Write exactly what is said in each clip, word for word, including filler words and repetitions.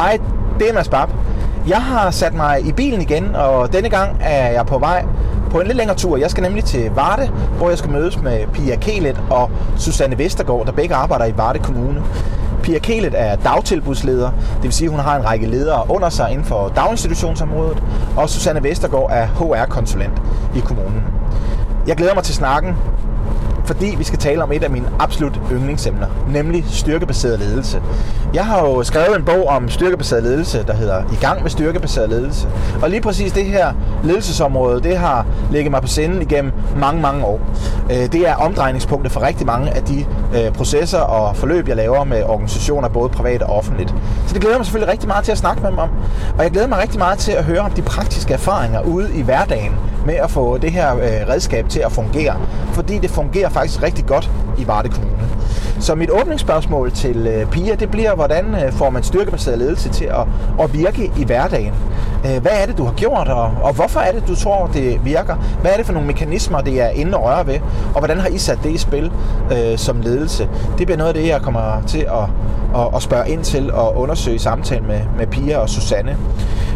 Hej, det er Mads Bab. Jeg har sat mig i bilen igen, og denne gang er jeg på vej på en lidt længere tur. Jeg skal nemlig til Varde, hvor jeg skal mødes med Pia Kehlet og Susanne Westergaard, der begge arbejder i Varde Kommune. Pia Kehlet er dagtilbudsleder, det vil sige, at hun har en række ledere under sig inden for daginstitutionsområdet, og Susanne Westergaard er H R-konsulent i kommunen. Jeg glæder mig til snakken, fordi vi skal tale om et af mine absolut yndlingsemner, nemlig styrkebaseret ledelse. Jeg har jo skrevet en bog om styrkebaseret ledelse, der hedder I gang med styrkebaseret ledelse. Og lige præcis det her ledelsesområde, det har ligget mig på sinde igennem mange, mange år. Det er omdrejningspunktet for rigtig mange af de processer og forløb, jeg laver med organisationer, både privat og offentligt. Så det glæder mig selvfølgelig rigtig meget til at snakke med dem om. Og jeg glæder mig rigtig meget til at høre om de praktiske erfaringer ude i hverdagen med at få det her redskab til at fungere. Fordi det fungerer faktisk rigtig godt i Varde Kommune. Så mit åbningsspørgsmål til Pia, det bliver, hvordan får man styrkebaseret ledelse til at, at virke i hverdagen? Hvad er det, du har gjort, og, og hvorfor er det, du tror, det virker? Hvad er det for nogle mekanismer, det er inde og røre ved? Og hvordan har I sat det i spil øh, som ledelse? Det bliver noget af det, jeg kommer til at, at, at spørge ind til og undersøge i samtalen med, med Pia og Susanne.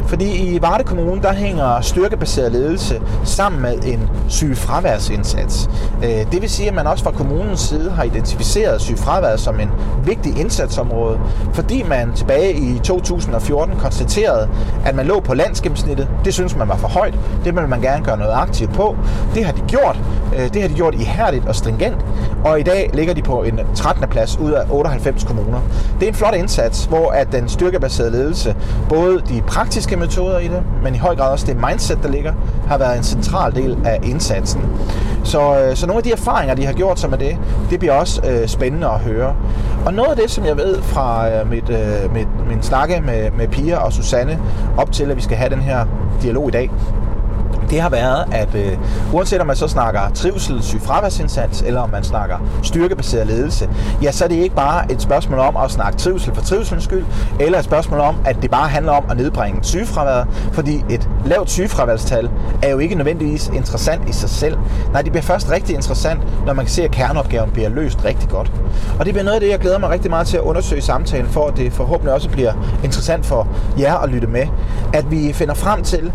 Fordi i Varde Kommune, der hænger styrkebaseret ledelse sammen med en sygefraværsindsats. Det vil sige, at man også fra kommunens side har identificeret sygefraværet som en vigtig indsatsområde, fordi man tilbage i to tusind og fjorten konstaterede, at man lå på landsgennemsnittet. Det synes man var for højt. Det ville man gerne gøre noget aktivt på. Det har de gjort. Det har de gjort ihærdigt og stringent. Og i dag ligger de på en trettende plads ud af otteoghalvfems kommuner. Det er en flot indsats, hvor at den styrkebaserede ledelse, både de praktiske metoder i det, men i høj grad også det mindset, der ligger, har været en central del af indsatsen. Så, så nogle af de erfaringer, de har gjort sig med det, det bliver også øh, spændende at høre. Og noget af det, som jeg ved fra øh, mit, øh, mit, min snakke med, med Pia og Susanne, op til at vi skal have den her dialog i dag, det har været, at øh, uanset om man så snakker trivsel, sygefraværsindsats, eller om man snakker styrkebaseret ledelse, ja, så er det ikke bare et spørgsmål om at snakke trivsel for trivselens skyld, eller et spørgsmål om, at det bare handler om at nedbringe sygefraværet, fordi et lavt sygefraværstal er jo ikke nødvendigvis interessant i sig selv. Nej, det bliver først rigtig interessant, når man kan se, at kerneopgaven bliver løst rigtig godt. Og det bliver noget af det, jeg glæder mig rigtig meget til at undersøge samtalen, for at det forhåbentlig også bliver interessant for jer at lytte med. At vi finder frem til,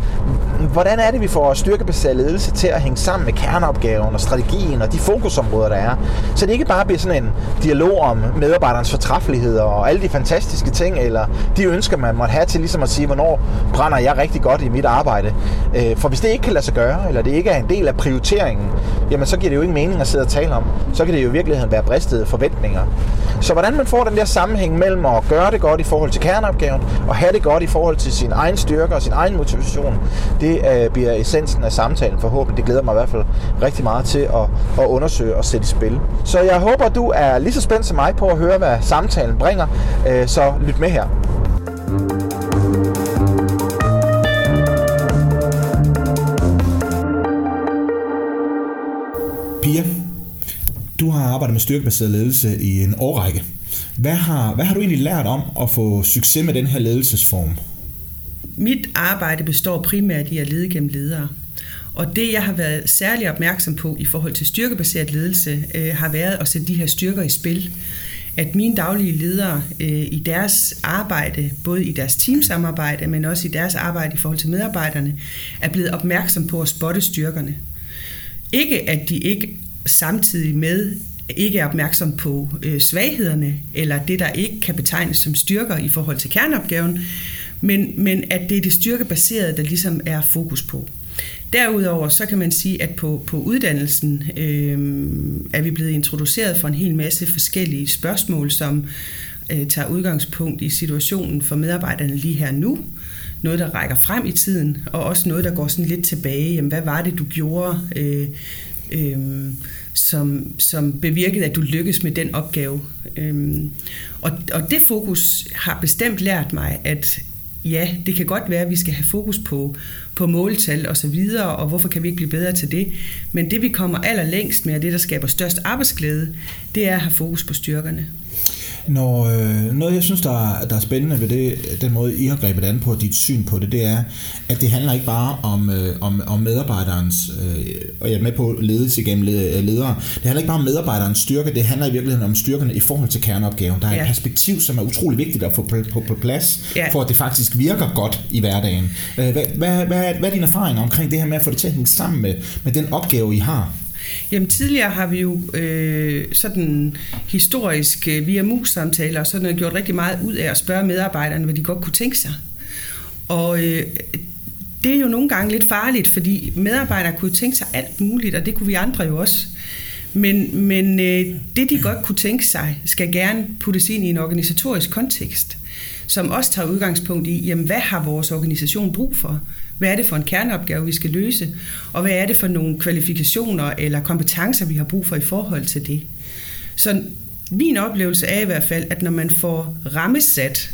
hvordan er det, vi får og styrkebaseret ledelse til at hænge sammen med kerneopgaven og strategien og de fokusområder, der er. Så det ikke bare bliver sådan en dialog om medarbejderens fortræffeligheder og alle de fantastiske ting, eller de ønsker, man måtte have til ligesom at sige, hvornår brænder jeg rigtig godt i mit arbejde. For hvis det ikke kan lade sig gøre, eller det ikke er en del af prioriteringen, jamen så giver det jo ikke mening at sidde og tale om. Så kan det jo i virkeligheden være bristede forventninger. Så hvordan man får den der sammenhæng mellem at gøre det godt i forhold til kerneopgaven, og have det godt i forhold til sin egen styrke og sin egen motivation, det øh, bliver essensen af samtalen forhåbentlig. Det glæder mig i hvert fald rigtig meget til at, at undersøge og sætte i spil. Så jeg håber, at du er lige så spændt som mig på at høre, hvad samtalen bringer. Øh, så lyt med her. Pia, du har arbejdet med styrkebaseret ledelse i en årrække. Hvad har, hvad har du egentlig lært om at få succes med den her ledelsesform? Mit arbejde består primært i at lede gennem ledere. Og det, jeg har været særlig opmærksom på i forhold til styrkebaseret ledelse, øh, har været at sætte de her styrker i spil. At mine daglige ledere øh, i deres arbejde, både i deres teamsamarbejde, men også i deres arbejde i forhold til medarbejderne, er blevet opmærksom på at spotte styrkerne. Ikke at de ikke samtidig med ikke er opmærksom på øh, svaghederne, eller det, der ikke kan betegnes som styrker i forhold til kerneopgaven, Men, men at det er det styrkebaserede, der ligesom er fokus på. Derudover så kan man sige, at på, på uddannelsen øh, er vi blevet introduceret for en hel masse forskellige spørgsmål, som øh, tager udgangspunkt i situationen for medarbejderne lige her nu. Noget, der rækker frem i tiden, og også noget, der går sådan lidt tilbage. Jamen, hvad var det, du gjorde, øh, øh, som, som bevirkede, at du lykkedes med den opgave? Øh, og, og det fokus har bestemt lært mig, at ja, det kan godt være, at vi skal have fokus på, på måltal og så videre, og hvorfor kan vi ikke blive bedre til det? Men det, vi kommer allerlængst med, og det, der skaber størst arbejdsglæde, det er at have fokus på styrkerne. Når, øh, noget, jeg synes, der, der er spændende ved det, den måde, I har grebet an på dit syn på det, det er, at det handler ikke bare om, øh, om, om medarbejderens, øh, og jeg er med på ledelse gennem ledere, det handler ikke bare om medarbejderens styrke, det handler i virkeligheden om styrkerne i forhold til kerneopgaven. Der er ja. et perspektiv, som er utrolig vigtigt at få på, på, på plads, ja. for at det faktisk virker godt i hverdagen. Hvad, hvad, hvad, hvad er din erfaring omkring det her med at få det til at hænge sammen med, med den opgave, I har? Jamen tidligere har vi jo øh, sådan historisk øh, via M U S-samtaler og sådan noget gjort rigtig meget ud af at spørge medarbejderne, hvad de godt kunne tænke sig. Og øh, det er jo nogle gange lidt farligt, fordi medarbejdere kunne tænke sig alt muligt, og det kunne vi andre jo også. Men, men øh, det de godt kunne tænke sig, skal gerne puttes ind i en organisatorisk kontekst, som også tager udgangspunkt i, jamen hvad har vores organisation brug for? Hvad er det for en kerneopgave, vi skal løse? Og hvad er det for nogle kvalifikationer eller kompetencer, vi har brug for i forhold til det? Så min oplevelse er i hvert fald, at når man får rammesat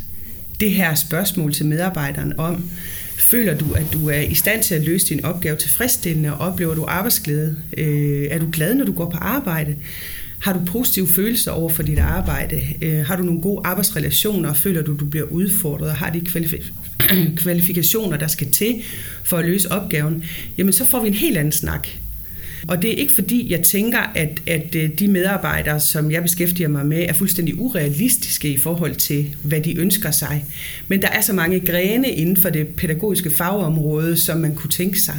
det her spørgsmål til medarbejderen om, føler du, at du er i stand til at løse din opgave tilfredsstillende, og oplever du arbejdsglæde? Øh, er du glad, når du går på arbejde? Har du positive følelser over for dit arbejde? Øh, har du nogle gode arbejdsrelationer? Føler du, du bliver udfordret? Har de kvalif- kvalifikationer, der skal til for at løse opgaven? Jamen, så får vi en helt anden snak. Og det er ikke fordi, jeg tænker, at, at de medarbejdere, som jeg beskæftiger mig med, er fuldstændig urealistiske i forhold til, hvad de ønsker sig. Men der er så mange grene inden for det pædagogiske fagområde, som man kunne tænke sig.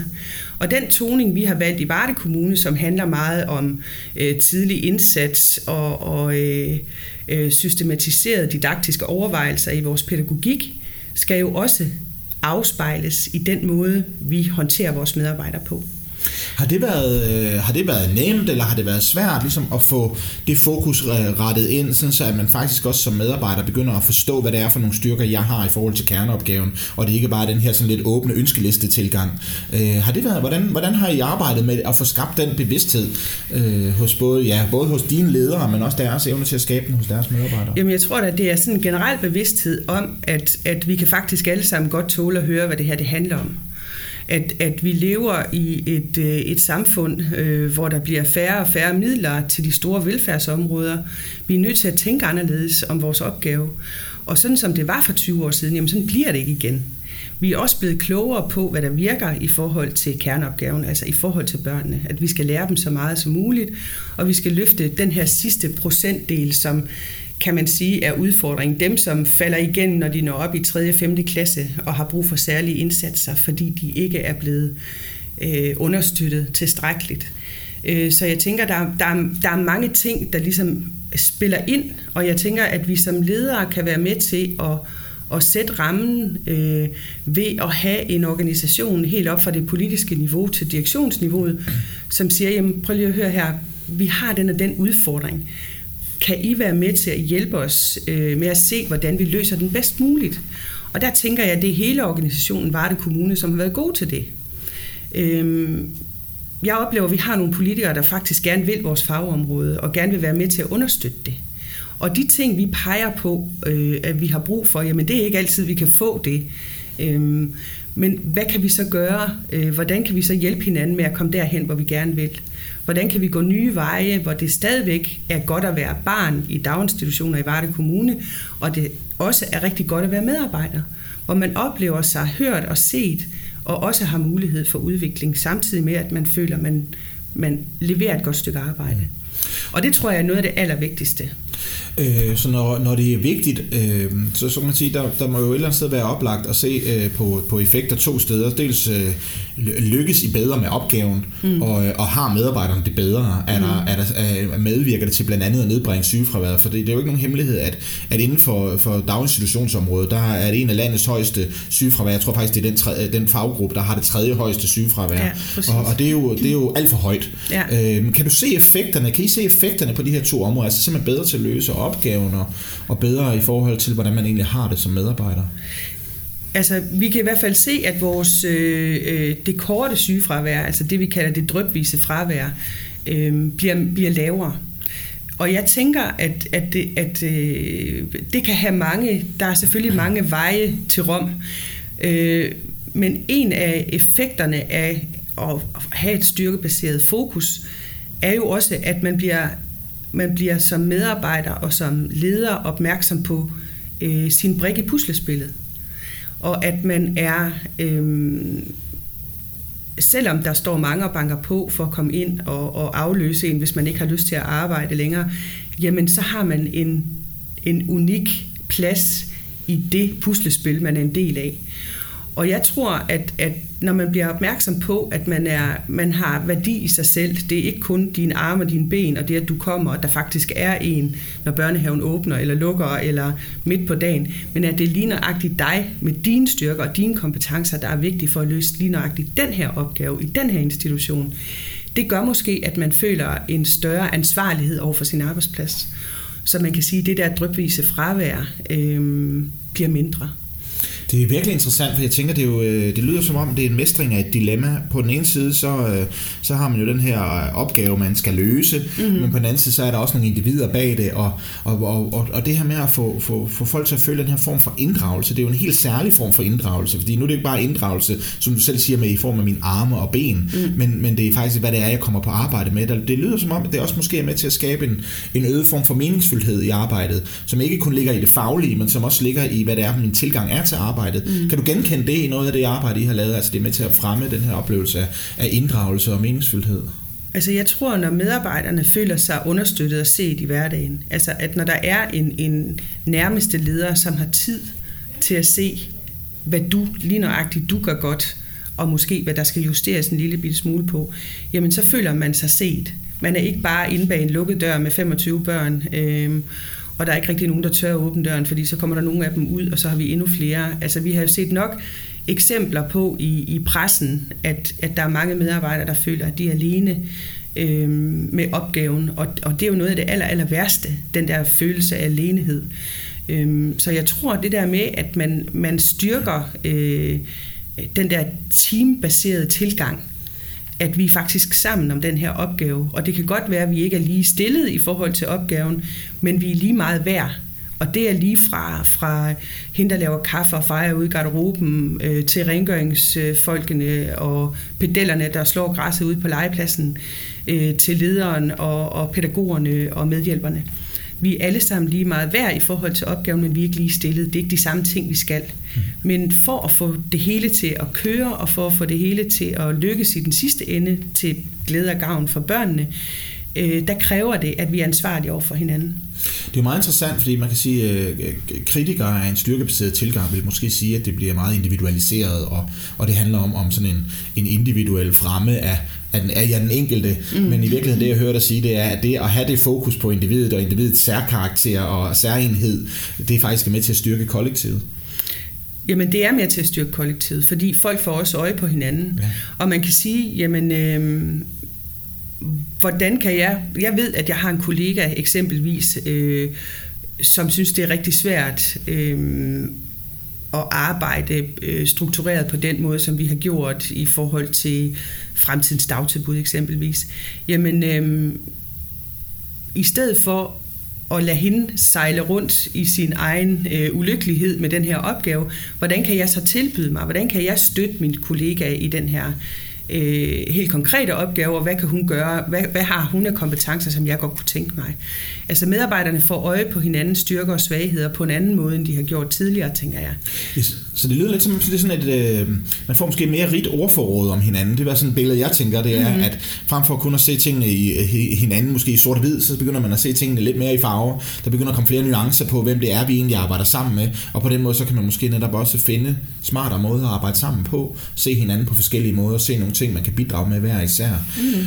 Og den toning, vi har valgt i Varde Kommune, som handler meget om øh, tidlig indsats og, og øh, øh, systematiserede didaktiske overvejelser i vores pædagogik, skal jo også afspejles i den måde, vi håndterer vores medarbejdere på. Har det været, øh, har det været nemt, eller har det været svært ligesom at få det fokus rettet ind, sådan så at man faktisk også som medarbejder begynder at forstå, hvad det er for nogle styrker, jeg har i forhold til kerneopgaven, og det ikke bare er den her sådan lidt åbne ønskeliste-tilgang. Øh, har det været, hvordan, hvordan har I arbejdet med at få skabt den bevidsthed øh, hos både, ja, både hos dine ledere, men også deres evne til at skabe den hos deres medarbejdere? Jamen jeg tror da, det er sådan en generel bevidsthed om, at, at vi kan faktisk alle sammen godt tåle at høre, hvad det her det handler om. At, at vi lever i et, et samfund, øh, hvor der bliver færre og færre midler til de store velfærdsområder. Vi er nødt til at tænke anderledes om vores opgave. Og sådan som det var for tyve år siden, jamen sådan bliver det ikke igen. Vi er også blevet klogere på, hvad der virker i forhold til kerneopgaven, altså i forhold til børnene. At vi skal lære dem så meget som muligt, og vi skal løfte den her sidste procentdel, som kan man sige er udfordringen. Dem, som falder igen, når de når op i tredje og femte klasse og har brug for særlige indsatser, fordi de ikke er blevet øh, understøttet tilstrækkeligt. Øh, så jeg tænker, der, der, der er mange ting, der ligesom spiller ind, og jeg tænker, at vi som ledere kan være med til at og sætte rammen øh, ved at have en organisation helt op fra det politiske niveau til direktionsniveauet, som siger, jamen prøv lige at høre her, vi har den og den udfordring. Kan I være med til at hjælpe os øh, med at se, hvordan vi løser den bedst muligt? Og der tænker jeg, at det er hele organisationen Varde Kommune, som har været god til det. Øh, jeg oplever, at vi har nogle politikere, der faktisk gerne vil vores fagområde, og gerne vil være med til at understøtte det. Og de ting, vi peger på, øh, at vi har brug for, jamen det er ikke altid, vi kan få det. Øhm, men hvad kan vi så gøre? Øh, hvordan kan vi så hjælpe hinanden med at komme derhen, hvor vi gerne vil? Hvordan kan vi gå nye veje, hvor det stadigvæk er godt at være barn i daginstitutioner i Varde Kommune, og det også er rigtig godt at være medarbejder? Hvor man oplever sig hørt og set, og også har mulighed for udvikling, samtidig med, at man føler, at man, man leverer et godt stykke arbejde. Og det tror jeg er noget af det allervigtigste. Øh, så når, når det er vigtigt, øh, så, så kan man sige, der, der må jo et eller andet sted være oplagt at se øh, på, på effekter to steder. Dels øh, lykkes I bedre med opgaven, mm. og, og har medarbejderne det bedre? Er der, mm. er der, er, medvirker det til blandt andet at nedbringe sygefraværet? For det, det er jo ikke nogen hemmelighed, at, at inden for, for daginstitutionsområdet, der er det en af landets højeste sygefravær. Jeg tror faktisk, det er den, tre, den faggruppe, der har det tredje højeste sygefravær. Ja, og og det, er jo, det er jo alt for højt. Ja. Øh, kan du se effekterne? Kan I se effekterne på de her to områder? Altså simpelthen bedre til løse opgaven og bedre i forhold til, hvordan man egentlig har det som medarbejder? Altså, vi kan i hvert fald se, at vores øh, det korte sygefravær, altså det, vi kalder det drypvise fravær, øh, bliver, bliver lavere. Og jeg tænker, at, at, det, at øh, det kan have mange, der er selvfølgelig mange veje til Rom, øh, men en af effekterne af at have et styrkebaseret fokus, er jo også, at man bliver man bliver som medarbejder og som leder opmærksom på øh, sin brik i puslespillet. Og at man er, øh, selvom der står mange og banker på for at komme ind og, og afløse en, hvis man ikke har lyst til at arbejde længere, jamen så har man en, en unik plads i det puslespil, man er en del af. Og jeg tror, at, at når man bliver opmærksom på, at man, er, man har værdi i sig selv, det er ikke kun dine arme og dine ben, og det at du kommer, og der faktisk er en, når børnehaven åbner eller lukker, eller midt på dagen, men at det er lige nøjagtigt dig med dine styrker og dine kompetencer, der er vigtige for at løse lige nøjagtigt den her opgave i den her institution. Det gør måske, at man føler en større ansvarlighed over for sin arbejdsplads. Så man kan sige, at det der drypvise fravær øh, bliver mindre. Det er virkelig interessant, for jeg tænker, det, er jo, det lyder som om, det er en mestring af et dilemma. På den ene side, så, så har man jo den her opgave, man skal løse, mm-hmm. men på den anden side, så er der også nogle individer bag det, og, og, og, og det her med at få, få, få folk til at føle den her form for inddragelse, det er jo en helt særlig form for inddragelse, fordi nu er det ikke bare inddragelse, som du selv siger, med i form af mine arme og ben, mm. men, men det er faktisk, hvad det er, jeg kommer på arbejde med. Det lyder som om, at det også måske er med til at skabe en, en øget form for meningsfuldhed i arbejdet, som ikke kun ligger i det faglige, men som også ligger i, hvad det er, min tilgang er til arbejdet. Mm. Kan du genkende det i noget af det arbejde, I har lavet? Altså det er med til at fremme den her oplevelse af inddragelse og meningsfuldhed? Altså jeg tror, når medarbejderne føler sig understøttet og set i hverdagen, altså at når der er en, en nærmeste leder, som har tid til at se, hvad du lige nøjagtigt du gør godt, og måske hvad der skal justeres en lille bitte smule på, jamen så føler man sig set. Man er ikke bare inde bag en lukket dør med femogtyve børn, øh, og der er ikke rigtig nogen, der tør at åbne døren, fordi så kommer der nogle af dem ud, og så har vi endnu flere. Altså, vi har jo set nok eksempler på i, i pressen, at, at der er mange medarbejdere, der føler, at de er alene øh, med opgaven. Og, og det er jo noget af det aller, aller værste, den der følelse af alenehed. Øh, så jeg tror, det der med, at man, man styrker øh, den der teambaserede tilgang, at vi er faktisk sammen om den her opgave. Og det kan godt være, at vi ikke er lige stillet i forhold til opgaven, men vi er lige meget værd. Og det er lige fra, fra hende, der laver kaffe og fejrer ude i garderoben, øh, til rengøringsfolkene og pedellerne, der slår græsset ude på legepladsen, øh, til lederen og, og pædagogerne og medhjælperne. Vi er alle sammen lige meget værd i forhold til opgaven, men vi er ikke lige stillet. Det er ikke de samme ting, vi skal. Men for at få det hele til at køre, og for at få det hele til at lykkes i den sidste ende til glæde og gavn for børnene, øh, der kræver det, at vi er ansvarlige over for hinanden. Det er meget interessant, fordi man kan sige, at kritikere af en styrkebaseret tilgang vil måske sige, at det bliver meget individualiseret, og, og det handler om, om sådan en, en individuel fremme af, af, den, af ja, den enkelte. Mm. Men i virkeligheden, det jeg hører dig sige, det er, at det at have det fokus på individet og individets særkarakter og særenhed, det er faktisk med til at styrke kollektivet. Jamen, det er mere til at styrke kollektivet, fordi folk får også øje på hinanden. Ja. Og man kan sige, jamen... Øh, Hvordan kan jeg, jeg ved, at jeg har en kollega eksempelvis, øh, som synes, det er rigtig svært øh, at arbejde øh, struktureret på den måde, som vi har gjort i forhold til fremtidens dagtilbud eksempelvis. Jamen, øh, i stedet for at lade hende sejle rundt i sin egen øh, ulykkelighed med den her opgave, hvordan kan jeg så tilbyde mig, hvordan kan jeg støtte min kollega i den her Øh, helt konkrete opgaver, hvad kan hun gøre, hvad, hvad har hun af kompetencer, som jeg godt kunne tænke mig. Altså medarbejderne får øje på hinandens styrker og svagheder på en anden måde, end de har gjort tidligere, tænker jeg. Yes. Så det lyder lidt som, det er sådan, at øh, man får måske mere rigt ordforråd om hinanden. Det var sådan et billede, jeg tænker, det er, mm-hmm. at frem for kun at se tingene i hinanden, måske i sort og hvid, så begynder man at se tingene lidt mere i farver. Der begynder at komme flere nuancer på, hvem det er, vi egentlig arbejder sammen med. Og på den måde, så kan man måske netop også finde smartere måder at arbejde sammen på, se hinanden på forskellige måder, se nogle ting, man kan bidrage med hver især. Mm-hmm.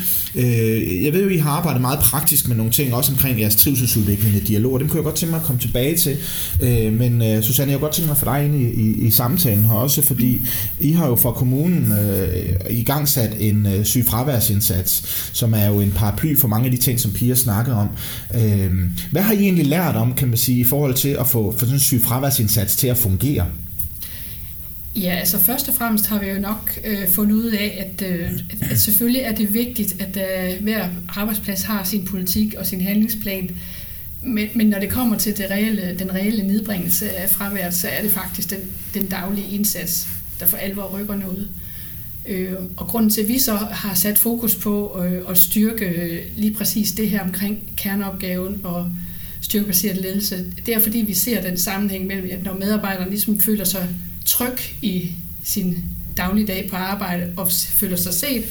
Øh, jeg ved jo, I har arbejdet meget praktisk med nogle ting, også omkring jeres trivselsudviklende dialoger. Dem kunne jeg godt tænke mig at komme tilbage til. Øh, men øh, Susanne, jeg kunne godt tænke mig for dig ind i, i samtalen her også, fordi I har jo fra kommunen øh, i gang sat en øh, sygefraværsindsats, som er jo en paraply for mange af de ting, som Pia snakker om. Øh, hvad har I egentlig lært om, kan man sige, i forhold til at få for sådan en sygefraværsindsats til at fungere? Ja, altså først og fremmest har vi jo nok øh, fundet ud af, at, øh, at, at selvfølgelig er det vigtigt, at øh, hver arbejdsplads har sin politik og sin handlingsplan. Men, men når det kommer til det reelle, den reelle nedbringelse af fraværet, så er det faktisk den, den daglige indsats, der for alvor rykker noget. Og grunden til, at vi så har sat fokus på at styrke lige præcis det her omkring kerneopgaven og styrkebaseret ledelse, det er, fordi vi ser den sammenhæng mellem, at når medarbejderne ligesom føler sig tryg i sin dagligdag på arbejde og føler sig set,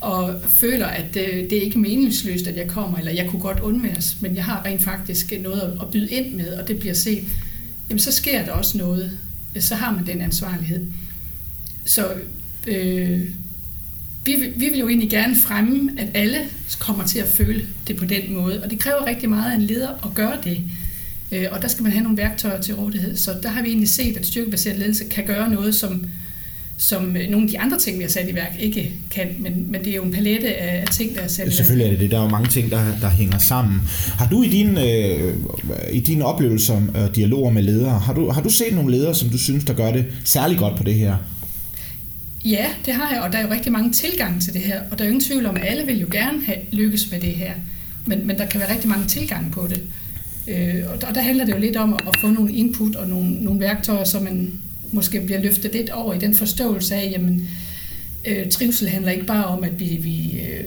og føler, at det er ikke meningsløst, at jeg kommer, eller jeg kunne godt undværes, men jeg har rent faktisk noget at byde ind med, og det bliver set, jamen så sker der også noget. Så har man den ansvarlighed. Så øh, vi, vi vil jo egentlig gerne fremme, at alle kommer til at føle det på den måde, og det kræver rigtig meget af en leder at gøre det. Øh, og der skal man have nogle værktøjer til rådighed, så der har vi egentlig set, at styrkebaseret ledelse kan gøre noget, som som nogle af de andre ting, vi har sat i værk, ikke kan, men, men det er jo en palette af ting, der er sat i værk. Selvfølgelig er det det. Der er jo mange ting, der, der hænger sammen. Har du i dine, øh, i dine oplevelser og dialoger med ledere, har du, har du set nogle ledere, som du synes, der gør det særlig godt på det her? Ja, det har jeg, og der er jo rigtig mange tilgange til det her, og der er jo ingen tvivl om, at alle vil jo gerne have lykkes med det her, men, men der kan være rigtig mange tilgange på det. Øh, og, der, og der handler det jo lidt om at, at få nogle input og nogle, nogle værktøjer, som man måske bliver løftet lidt over i den forståelse af, jamen øh, trivsel handler ikke bare om, at vi, vi øh,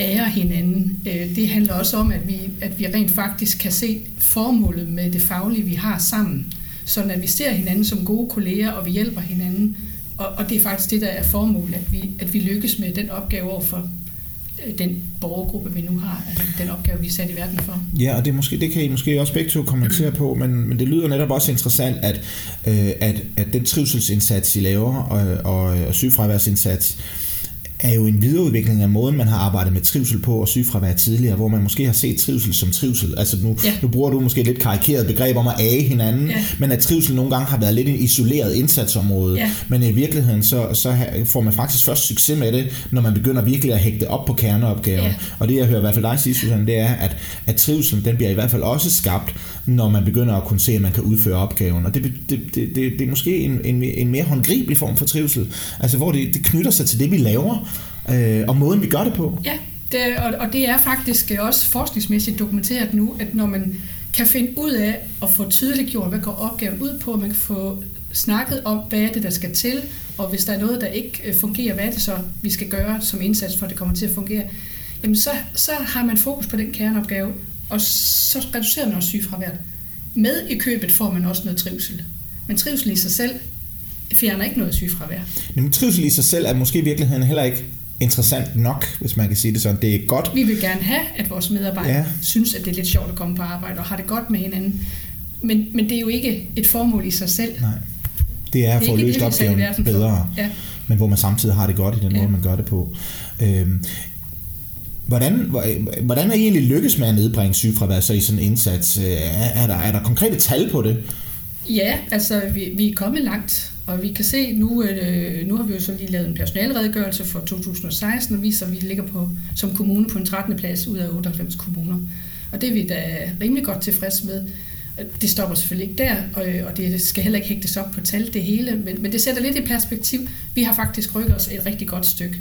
ærer hinanden. Øh, det handler også om, at vi, at vi rent faktisk kan se formålet med det faglige, vi har sammen. Sådan at vi ser hinanden som gode kolleger, og vi hjælper hinanden. Og, og det er faktisk det, der er formålet, at vi, at vi lykkes med den opgave overfor den borgergruppe, vi nu har, altså den opgave, vi er sat i verden for. Ja, og det, måske, det kan I måske også begge to kommentere på, men, men det lyder netop også interessant, at, øh, at, at den trivselsindsats, I laver, og, og, og sygefraværsindsats, er jo en videreudvikling af måden, man har arbejdet med trivsel på og sygefravær tidligere, hvor man måske har set trivsel som trivsel. Altså nu, ja. nu bruger du måske lidt karikeret begreb om at age hinanden, ja. men at trivsel nogle gange har været lidt en isoleret indsatsområde. Ja. Men i virkeligheden, så, så får man faktisk først succes med det, når man begynder virkelig at hægte op på kerneopgaven. Ja. Og det, jeg hører i hvert fald dig sige, Susanne, det er, at, at trivsel, den bliver i hvert fald også skabt, når man begynder at kunne se, at man kan udføre opgaven. Og det, det, det, det, det er måske en, en, en mere håndgribelig form for trivsel, altså hvor det, det knytter sig til det, vi laver, Øh, og måden vi gør det på. Ja, det, og, og det er faktisk også forskningsmæssigt dokumenteret nu, at når man kan finde ud af at få tydeliggjort, hvad går opgaven ud på, man kan få snakket om, hvad er det, der skal til, og hvis der er noget, der ikke fungerer, hvad er det så, vi skal gøre som indsats, for at det kommer til at fungere, jamen så, så har man fokus på den kerneopgave, og så reducerer man også sygefraværet. Med i købet får man også noget trivsel. Men trivsel i sig selv fjerner ikke noget sygefravær. Men trivsel i sig selv er måske i virkeligheden heller ikke interessant nok, hvis man kan sige det sådan. Det er godt. Vi vil gerne have, at vores medarbejdere ja. synes, at det er lidt sjovt at komme på arbejde og har det godt med hinanden. Men, men det er jo ikke et formål i sig selv. Nej. Det er at få løst opgaven bedre, ja. men hvor man samtidig har det godt i den ja. måde, man gør det på. Øhm, Hvordan, hvordan er I egentlig lykkes med at nedbringe sygefravær så i sådan en indsats? Er der, er der konkrete tal på det? Ja, altså vi, vi er kommet langt, og vi kan se, nu, øh, nu har vi jo så lige lavet en personalredegørelse for to tusind og seksten, og viser, at vi ligger på, som kommune på en trettende plads ud af otteoghalvfems kommuner. Og det er vi da rimelig godt tilfreds med. Det stopper selvfølgelig ikke der, og, og det skal heller ikke hægtes op på tal det hele, men, men det sætter lidt i perspektiv. Vi har faktisk rykket os et rigtig godt stykke.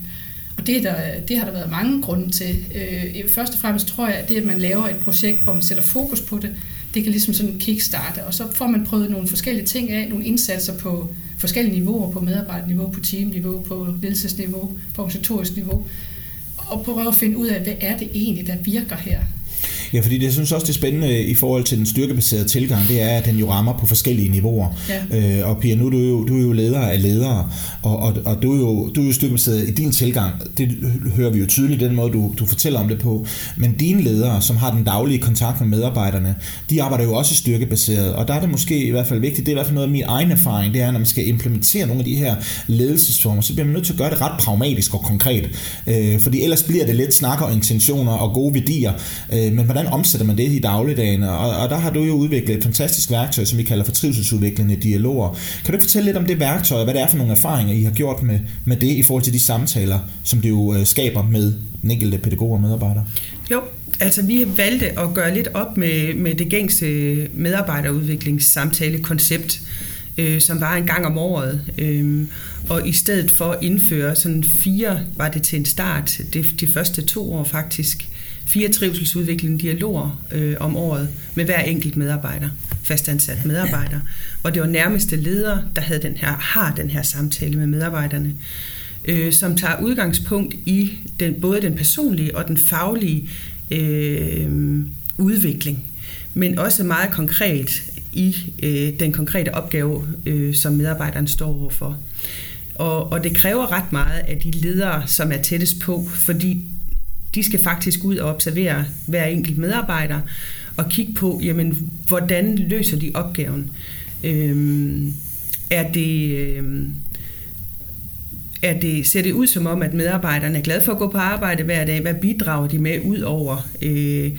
Og det, der, det har der været mange grunde til. Øh, først og fremmest tror jeg, at det, at man laver et projekt, hvor man sætter fokus på det, det kan ligesom sådan kickstarte. Og så får man prøvet nogle forskellige ting af, nogle indsatser på forskellige niveauer, på medarbejderniveau, på teamniveau, på ledelsesniveau, på organisatorisk niveau. Og prøve at finde ud af, hvad er det egentlig, der virker her? Ja, fordi det, jeg synes også, det er spændende i forhold til den styrkebaserede tilgang, det er, at den jo rammer på forskellige niveauer. Ja. Øh, og Pia, nu er du jo, du er jo leder af ledere, og, og, og du er jo, du er jo styrkebaseret i din tilgang. Det hører vi jo tydeligt, den måde, du, du fortæller om det på. Men dine ledere, som har den daglige kontakt med medarbejderne, de arbejder jo også styrkebaseret. Og der er det måske i hvert fald vigtigt, det er i hvert fald noget af min egen erfaring, det er, når man skal implementere nogle af de her ledelsesformer, så bliver man nødt til at gøre det ret pragmatisk og konkret. Øh, fordi ellers bliver det lidt snak og intentioner og gode værdier. Øh, men hvordan omsætter man det i dagligdagen, og, og der har du jo udviklet et fantastisk værktøj, som vi kalder for trivselsudviklende dialoger. Kan du fortælle lidt om det værktøj, og hvad det er for nogle erfaringer, I har gjort med, med det, i forhold til de samtaler, som det jo skaber med den enkelte pædagog og medarbejder? Jo, altså vi valgte at gøre lidt op med, med det gængse medarbejderudviklingssamtalekoncept, øh, som var en gang om året, øh, og i stedet for at indføre sådan fire, var det til en start, de, de første to år faktisk, fire trivselsudviklende dialoger øh, om året med hver enkelt medarbejder, fastansat medarbejder, hvor det var nærmeste leder, der havde den her, har den her samtale med medarbejderne. øh, som tager udgangspunkt i den, både den personlige og den faglige øh, udvikling, men også meget konkret i øh, den konkrete opgave, øh, som medarbejderen står overfor. Og, og det kræver ret meget af de ledere, som er tættest på, fordi de skal faktisk ud og observere hver enkelt medarbejder og kigge på, jamen, hvordan løser de opgaven? Øhm, er det, øhm, er det, ser det ud som om, at medarbejderne er glade for at gå på arbejde hver dag? Hvad bidrager de med ud over, øh,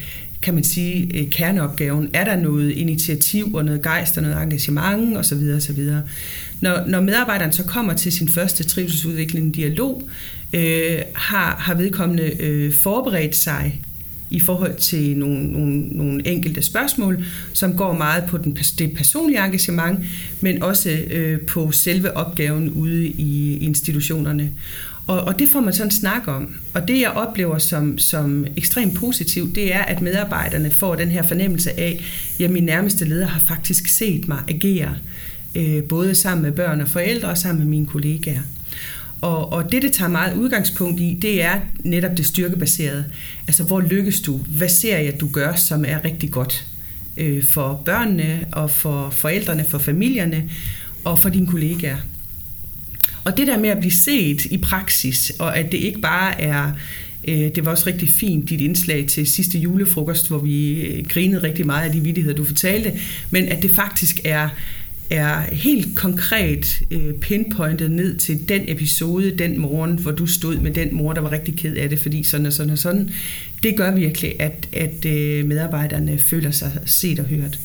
kan man sige, øh, kerneopgaven? Er der noget initiativ og noget gejst og noget engagement osv. osv.? Når, når medarbejderen så kommer til sin første trivselsudviklende dialog, øh, har, har vedkommende øh, forberedt sig i forhold til nogle, nogle, nogle enkelte spørgsmål, som går meget på den, det personlige engagement, men også øh, på selve opgaven ude i institutionerne. Og, og det får man sådan snak om. Og det, jeg oplever som, som ekstremt positivt, det er, at medarbejderne får den her fornemmelse af, at min nærmeste leder har faktisk set mig agere, øh, både sammen med børn og forældre og sammen med mine kollegaer. Og, og det, det tager meget udgangspunkt i, det er netop det styrkebaserede. Altså, hvor lykkes du? Hvad ser jeg, du gør, som er rigtig godt øh, for børnene og for forældrene, for familierne og for dine kollegaer? Og det der med at blive set i praksis, og at det ikke bare er... Øh, det var også rigtig fint, dit indslag til sidste julefrokost, hvor vi grinede rigtig meget af de vittigheder, du fortalte, men at det faktisk er... er helt konkret øh, pinpointet ned til den episode, den morgen, hvor du stod med den mor, der var rigtig ked af det, fordi sådan og sådan og sådan. Det gør virkelig, at, at øh, medarbejderne føler sig set og hørt.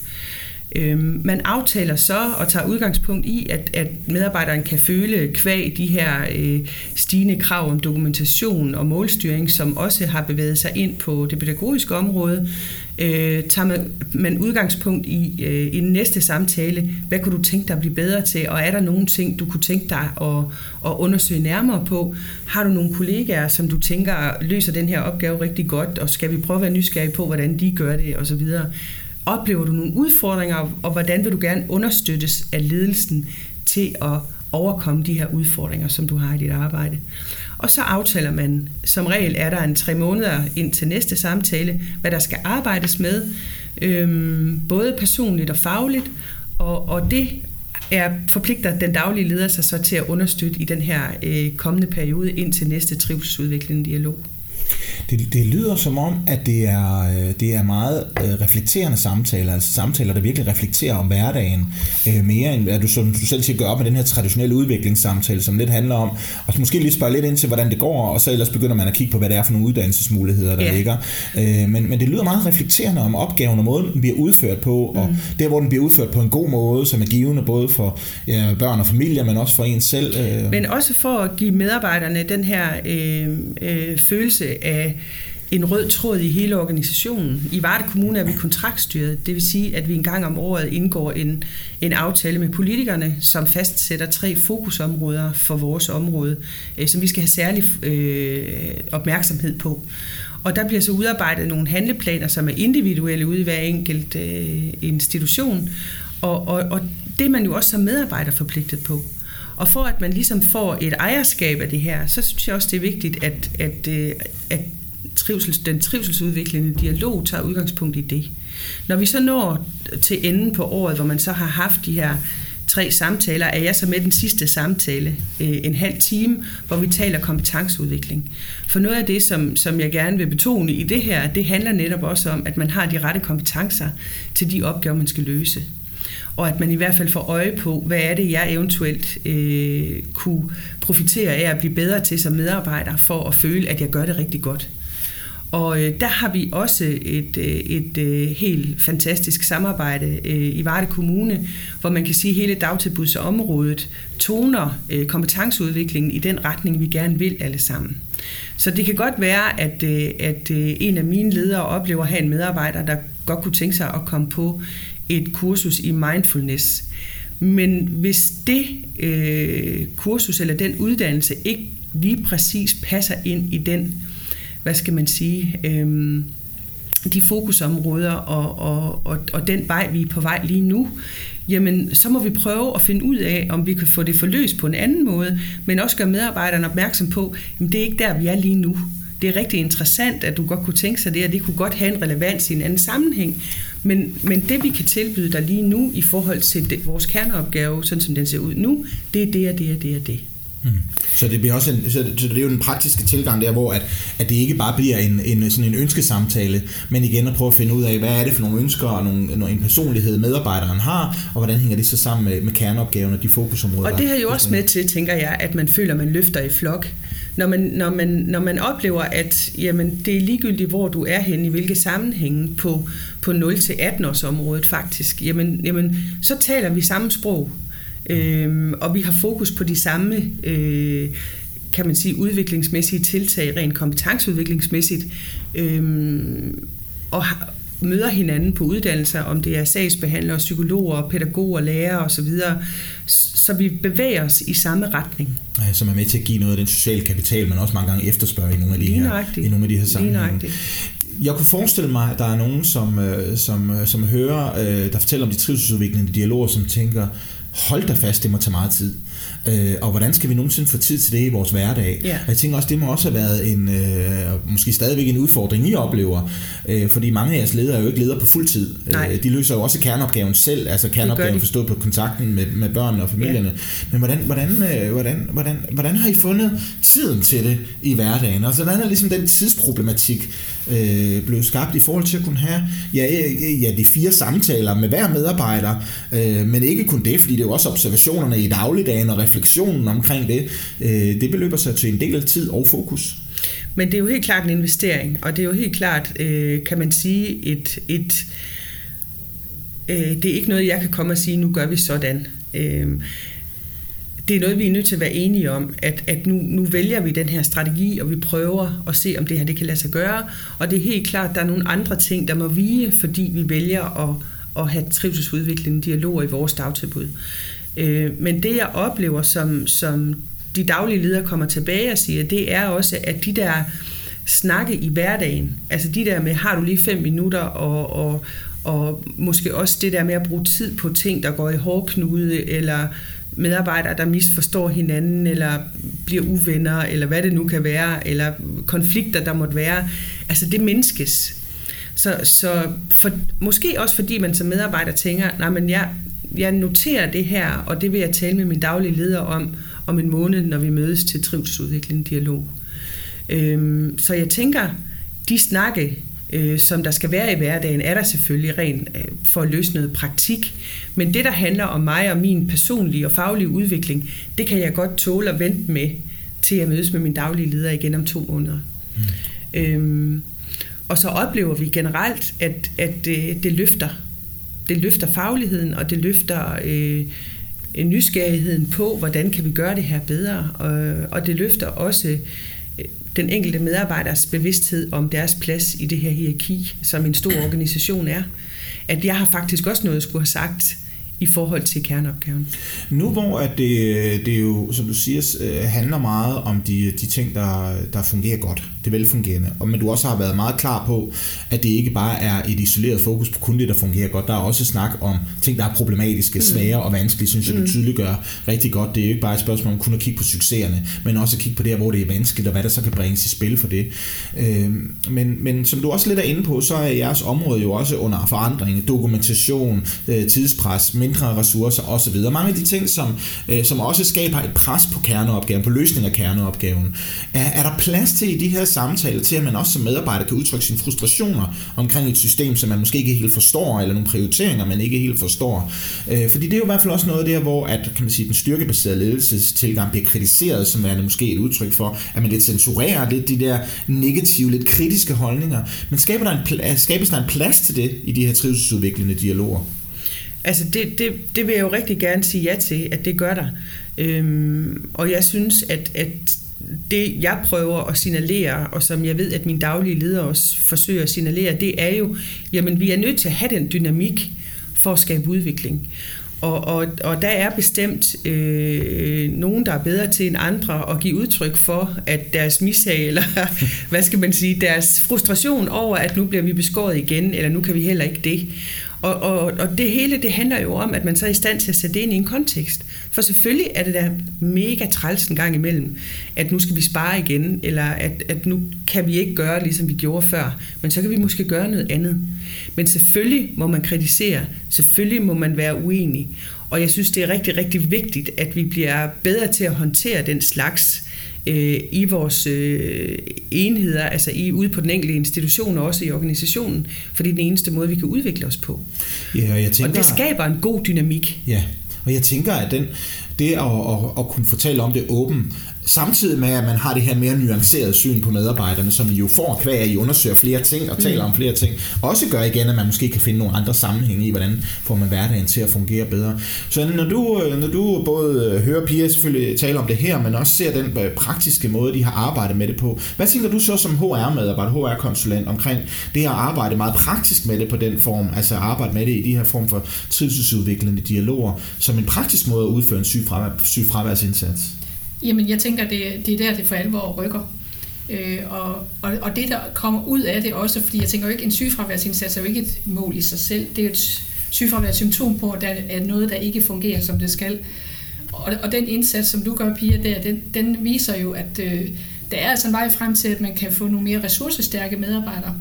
Øh, man aftaler så og tager udgangspunkt i, at, at medarbejderen kan føle kvæg de her øh, stigende krav om dokumentation og målstyring, som også har bevæget sig ind på det pædagogiske område. Øh, tager man, man udgangspunkt i øh, en næste samtale, hvad kunne du tænke dig at blive bedre til, og er der nogle ting, du kunne tænke dig at, at undersøge nærmere på? Har du nogle kollegaer, som du tænker løser den her opgave rigtig godt, og skal vi prøve at være nysgerrige på, hvordan de gør det, osv.? Oplever du nogle udfordringer, og hvordan vil du gerne understøttes af ledelsen til at overkomme de her udfordringer, som du har i dit arbejde? Og så aftaler man, som regel er der en tre måneder ind til næste samtale, hvad der skal arbejdes med, øhm, både personligt og fagligt, og, og det er, forpligter den daglige leder sig så til at understøtte i den her øh, kommende periode ind til næste trivselsudviklende dialog. Det, det lyder som om, at det er, det er meget reflekterende samtaler, altså samtaler, der virkelig reflekterer om hverdagen, øh, mere end at du, som du selv siger, gør op med den her traditionelle udviklingssamtale, som lidt handler om, og måske lige spørge lidt ind til, hvordan det går, og så ellers begynder man at kigge på, hvad det er for nogle uddannelsesmuligheder, der yeah. ligger. Øh, men, men det lyder meget reflekterende om opgaven og måden, den bliver udført på, og mm. der, hvor den bliver udført på en god måde, som er givende både for ja, børn og familier, men også for en selv. Øh. Men også for at give medarbejderne den her øh, øh, følelse af en rød tråd i hele organisationen. I Varde Kommune er vi kontraktstyret, det vil sige, at vi en gang om året indgår en, en aftale med politikerne, som fastsætter tre fokusområder for vores område, øh, som vi skal have særlig øh, opmærksomhed på. Og der bliver så udarbejdet nogle handleplaner, som er individuelle ude i hver enkelt øh, institution, og, og, og det er man jo også som medarbejder forpligtet på. Og for at man ligesom får et ejerskab af det her, så synes jeg også, det er vigtigt, at, at, at trivsels, den trivselsudviklende dialog tager udgangspunkt i det. Når vi så når til enden på året, hvor man så har haft de her tre samtaler, er jeg så med den sidste samtale, en halv time, hvor vi taler kompetenceudvikling. For noget af det, som, som jeg gerne vil betone i det her, det handler netop også om, at man har de rette kompetencer til de opgaver, man skal løse. Og at man i hvert fald får øje på, hvad er det, jeg eventuelt øh, kunne profitere af at blive bedre til som medarbejder, for at føle, at jeg gør det rigtig godt. Og øh, der har vi også et, et, et helt fantastisk samarbejde øh, i Varde Kommune, hvor man kan sige, at hele dagtilbudsområdet toner øh, kompetenceudviklingen i den retning, vi gerne vil alle sammen. Så det kan godt være, at, øh, at øh, en af mine ledere oplever at have en medarbejder, der godt kunne tænke sig at komme på et kursus i mindfulness. Men hvis det øh, kursus eller den uddannelse ikke lige præcis passer ind i den, hvad skal man sige, øh, de fokusområder og, og, og, og den vej, vi er på vej lige nu, jamen så må vi prøve at finde ud af, om vi kan få det forløst på en anden måde, men også gøre medarbejderne opmærksom på, jamen det er ikke der, vi er lige nu. Det er rigtig interessant, at du godt kunne tænke sig det, og det kunne godt have en relevans i en anden sammenhæng. Men, men det, vi kan tilbyde dig lige nu i forhold til det, vores kerneopgave, sådan som den ser ud nu, det er det og det og det og det. Mm. Så det bliver også en, så det, så det er jo den praktiske tilgang der, hvor at, at det ikke bare bliver en, en, sådan en ønskesamtale, men igen at prøve at finde ud af, hvad er det for nogle ønsker og nogle, en personlighed medarbejderen har, og hvordan hænger det så sammen med, med kerneopgaven og de fokusområder. Og det har jo også med til, tænker jeg, at man føler, man løfter i flok. Når man, når man, når man oplever, at jamen, det er ligegyldigt, hvor du er henne, i hvilke sammenhænge på, på nul til atten års området faktisk, jamen, jamen, så taler vi samme sprog. Øhm, og vi har fokus på de samme øh, kan man sige udviklingsmæssige tiltag, rent kompetenceudviklingsmæssigt, øhm, og har, møder hinanden på uddannelser, om det er sagsbehandlere, psykologer, pædagoger, lærere og så videre, så vi bevæger os i samme retning. Ja, som er med til at give noget af den sociale kapital, man også mange gange efterspørger i nogle af de her, i nogle af de her sammenhænge. Jeg kunne forestille mig, at der er nogen, som, som, som hører, der fortæller om de trivselsudviklende dialoger, som tænker, hold da fast, det må tage meget tid. Øh, og hvordan skal vi nogensinde få tid til det i vores hverdag? Yeah. Og jeg tænker også, det må også have været en, øh, måske stadigvæk en udfordring, I oplever. Øh, fordi mange af jeres ledere er jo ikke ledere på fuld tid. Øh, de løser jo også kerneopgaven selv, altså kerneopgaven forstået på kontakten med, med børnene og familierne. Yeah. Men hvordan, hvordan, øh, hvordan, hvordan, hvordan har I fundet tiden til det i hverdagen? Altså hvordan er ligesom den tidsproblematik øh, blevet skabt i forhold til at kunne have ja, ja, de fire samtaler med hver medarbejder, øh, men ikke kun det, fordi det er jo også observationerne i dagligdagen og refleksionen omkring det, øh, det beløber sig til en del af tid og fokus. Men det er jo helt klart en investering, og det er jo helt klart, øh, kan man sige, et, et øh, det er ikke noget, jeg kan komme og sige, nu gør vi sådan. Øh, det er noget, vi er nødt til at være enige om, at, at nu, nu vælger vi den her strategi, og vi prøver at se, om det her det kan lade sig gøre, og det er helt klart, der er nogle andre ting, der må vige, fordi vi vælger at, at have trivselsudviklende dialoger i vores dagtilbud. Men det, jeg oplever, som, som de daglige ledere kommer tilbage og siger, det er også, at de der snakke i hverdagen, altså de der med, har du lige fem minutter, og, og, og måske også det der med at bruge tid på ting, der går i hårdknude, eller medarbejdere, der misforstår hinanden, eller bliver uvenner, eller hvad det nu kan være, eller konflikter, der måtte være, altså det mindskes. Så, så for, måske også fordi man som medarbejder tænker, nej, men jeg... jeg noterer det her, og det vil jeg tale med min daglige leder om, om en måned, når vi mødes til trivselsudviklende dialog. Øhm, så jeg tænker, de snakke, øh, som der skal være i hverdagen, er der selvfølgelig rent øh, for at løse noget praktik, men det, der handler om mig og min personlige og faglige udvikling, det kan jeg godt tåle at vente med, til jeg mødes med min daglige leder igen om to måneder. Mm. Øhm, og så oplever vi generelt, at, at øh, det løfter Det løfter fagligheden, og det løfter øh, nysgerrigheden på, hvordan kan vi gøre det her bedre. Og, og det løfter også øh, den enkelte medarbejders bevidsthed om deres plads i det her hierarki, som en stor organisation er. At jeg har faktisk også noget, jeg skulle have sagt i forhold til kerneopgaven. Nu hvor at det, det jo, som du siger, handler meget om de, de ting, der, der fungerer godt, det velfungerende, og men du også har været meget klar på, at det ikke bare er et isoleret fokus på kun det, der fungerer godt, der er også snak om ting, der er problematiske, svære og vanskelige, synes jeg, du tydeligt gør rigtig godt. Det er jo ikke bare et spørgsmål om kun at kigge på succeserne, men også at kigge på det her, hvor det er vanskeligt, og hvad der så kan bringes i spil for det. Men, men som du også lidt er inde på, så er jeres område jo også under forandring, dokumentation, tidspres, mindre ressourcer osv. Mange af de ting, som, øh, som også skaber et pres på kerneopgaven, på løsningen af kerneopgaven. Er, er der plads til i de her samtaler til, at man også som medarbejder kan udtrykke sine frustrationer omkring et system, som man måske ikke helt forstår, eller nogle prioriteringer, man ikke helt forstår? Øh, fordi det er jo i hvert fald også noget der, hvor at, kan man sige, den styrkebaserede ledelsestilgang bliver kritiseret, som er måske et udtryk for, at man lidt censurerer lidt de der negative, lidt kritiske holdninger. Men skaber der en pl- skabes der en plads til det i de her trivselsudviklende dialoger? Altså det, det, det vil jeg jo rigtig gerne sige ja til, at det gør der. Øhm, og jeg synes, at, at det jeg prøver at signalere, og som jeg ved, at mine daglige ledere også forsøger at signalere, det er jo, jamen vi er nødt til at have den dynamik for at skabe udvikling. Og, og, og der er bestemt øh, nogen, der er bedre til end andre at give udtryk for, at deres mishag, eller hvad skal man sige, deres frustration over, at nu bliver vi beskåret igen, eller nu kan vi heller ikke det. Og, og, og det hele, det handler jo om, at man så er i stand til at sætte det ind i en kontekst. For selvfølgelig er det der mega træls en gang imellem, at nu skal vi spare igen, eller at, at nu kan vi ikke gøre, ligesom vi gjorde før, men så kan vi måske gøre noget andet. Men selvfølgelig må man kritisere, selvfølgelig må man være uenig, og jeg synes, det er rigtig, rigtig vigtigt, at vi bliver bedre til at håndtere den slags øh, i vores øh, enheder, altså i, ude på den enkelte institution og også i organisationen, for det er den eneste måde, vi kan udvikle os på. Ja, og, jeg tænker, og det skaber en god dynamik. Ja, og jeg tænker, at den, det at, at, at kunne fortælle om det åben, samtidig med, at man har det her mere nuancerede syn på medarbejderne, som I jo får kvæg af, I undersøger flere ting og taler om flere ting, også gør igen, at man måske kan finde nogle andre sammenhænge i, hvordan får man hverdagen til at fungere bedre. Så når du, når du både hører Pia selvfølgelig tale om det her, men også ser den praktiske måde, de har arbejdet med det på, hvad tænker du så som H R-medarbejder, H R-konsulent, omkring det at arbejde meget praktisk med det på den form, altså arbejde med det i de her form for trivselsudviklende dialoger, som en praktisk måde at udføre en sygefraværsindsats? Jamen, jeg tænker, det, det er der, det for alvor rykker. Øh, og, og, og det, der kommer ud af det også, fordi jeg tænker jo ikke, en sygefraværsindsats er jo ikke et mål i sig selv. Det er jo et sygefraværssymptom på, at der er noget, der ikke fungerer, som det skal. Og, og den indsats, som du gør, Pia, der, den, den viser jo, at øh, der er altså en vej frem til, at man kan få nogle mere ressourcestærke medarbejdere,